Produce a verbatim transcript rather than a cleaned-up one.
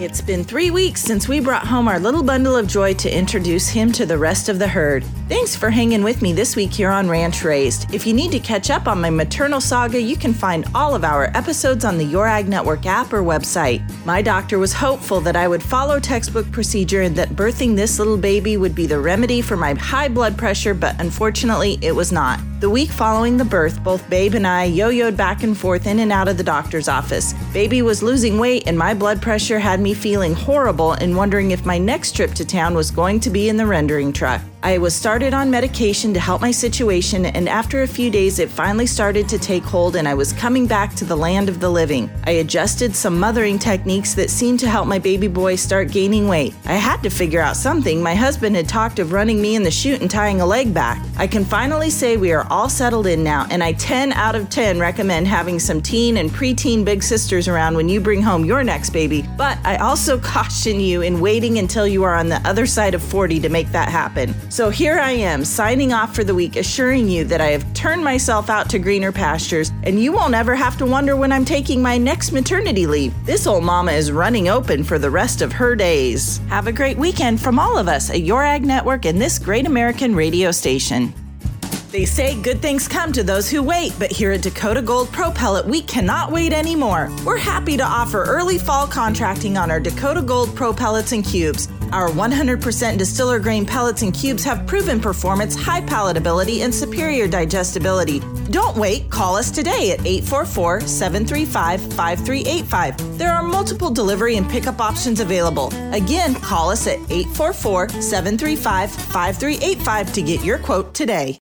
It's been three weeks since we brought home our little bundle of joy to introduce him to the rest of the herd. Thanks for hanging with me this week here on Ranch Raised. If you need to catch up on my maternal saga, you can find all of our episodes on the Your Ag Network app or website. My doctor was hopeful that I would follow textbook procedure and that birthing this little baby would be the remedy for my high blood pressure, but unfortunately it was not. The week following the birth, both Babe and I yo-yoed back and forth in and out of the doctor's office. Baby was losing weight and my blood pressure had me feeling horrible and wondering if my next trip to town was going to be in the rendering truck. I was started on medication to help my situation, and after a few days it finally started to take hold and I was coming back to the land of the living. I adjusted some mothering techniques that seemed to help my baby boy start gaining weight. I had to figure out something. My husband had talked of running me in the chute and tying a leg back. I can finally say we are all settled in now, and I ten out of ten recommend having some teen and preteen big sisters around when you bring home your next baby, but I also caution you in waiting until you are on the other side of forty to make that happen. So here I am, signing off for the week, assuring you that I have turned myself out to greener pastures, and you won't ever have to wonder when I'm taking my next maternity leave. This old mama is running open for the rest of her days. Have a great weekend from all of us at Your Ag Network and this great American radio station. They say good things come to those who wait, but here at Dakota Gold Pro Pellet, we cannot wait anymore. We're happy to offer early fall contracting on our Dakota Gold Pro Pellets and Cubes. Our one hundred percent distiller grain pellets and cubes have proven performance, high palatability, and superior digestibility. Don't wait. Call us today at eight four four, seven three five, five three eight five. There are multiple delivery and pickup options available. Again, call us at eight four four, seven three five, five three eight five to get your quote today.